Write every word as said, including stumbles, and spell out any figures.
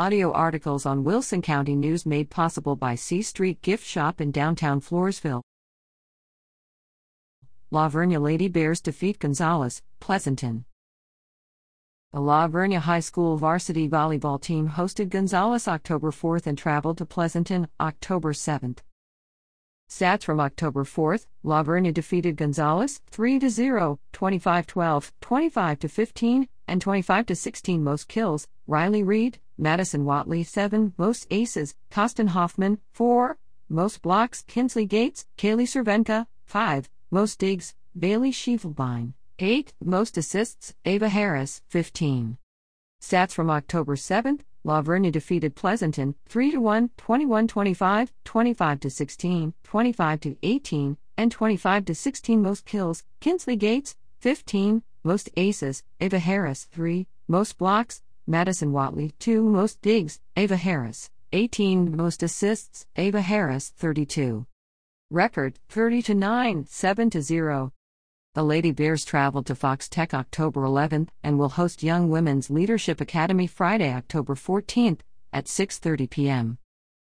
Audio articles on Wilson County News made possible by C Street Gift Shop in downtown Floresville. La Verne Lady Bears defeat Gonzales, Pleasanton. The La Verne High School varsity volleyball team hosted Gonzales October fourth and traveled to Pleasanton October seventh. Stats from October fourth, La Verne defeated Gonzales three to zero, twenty-five twelve, twenty-five to fifteen, and twenty-five to sixteen. Most kills, Riley Reed, Madison Watley seven, most aces, Kostin Hoffman four, most blocks, Kinsley Gates, Kaylee Cervenka five, most digs, Bailey Schiefelbein eight, most assists, Ava Harris fifteen. Stats from October seventh, La Verne defeated Pleasanton three to one, twenty-one twenty-five, twenty-five to sixteen, twenty-five to eighteen, and twenty-five to sixteen. Most kills, Kinsley Gates fifteen, most aces, Ava Harris three, most blocks, Madison Watley two, most digs, Ava Harris eighteen, most assists, Ava Harris thirty-two. Record thirty to nine, seven to zero. The Lady Bears traveled to Fox Tech October eleventh and will host Young Women's Leadership Academy Friday, October fourteenth at six thirty p m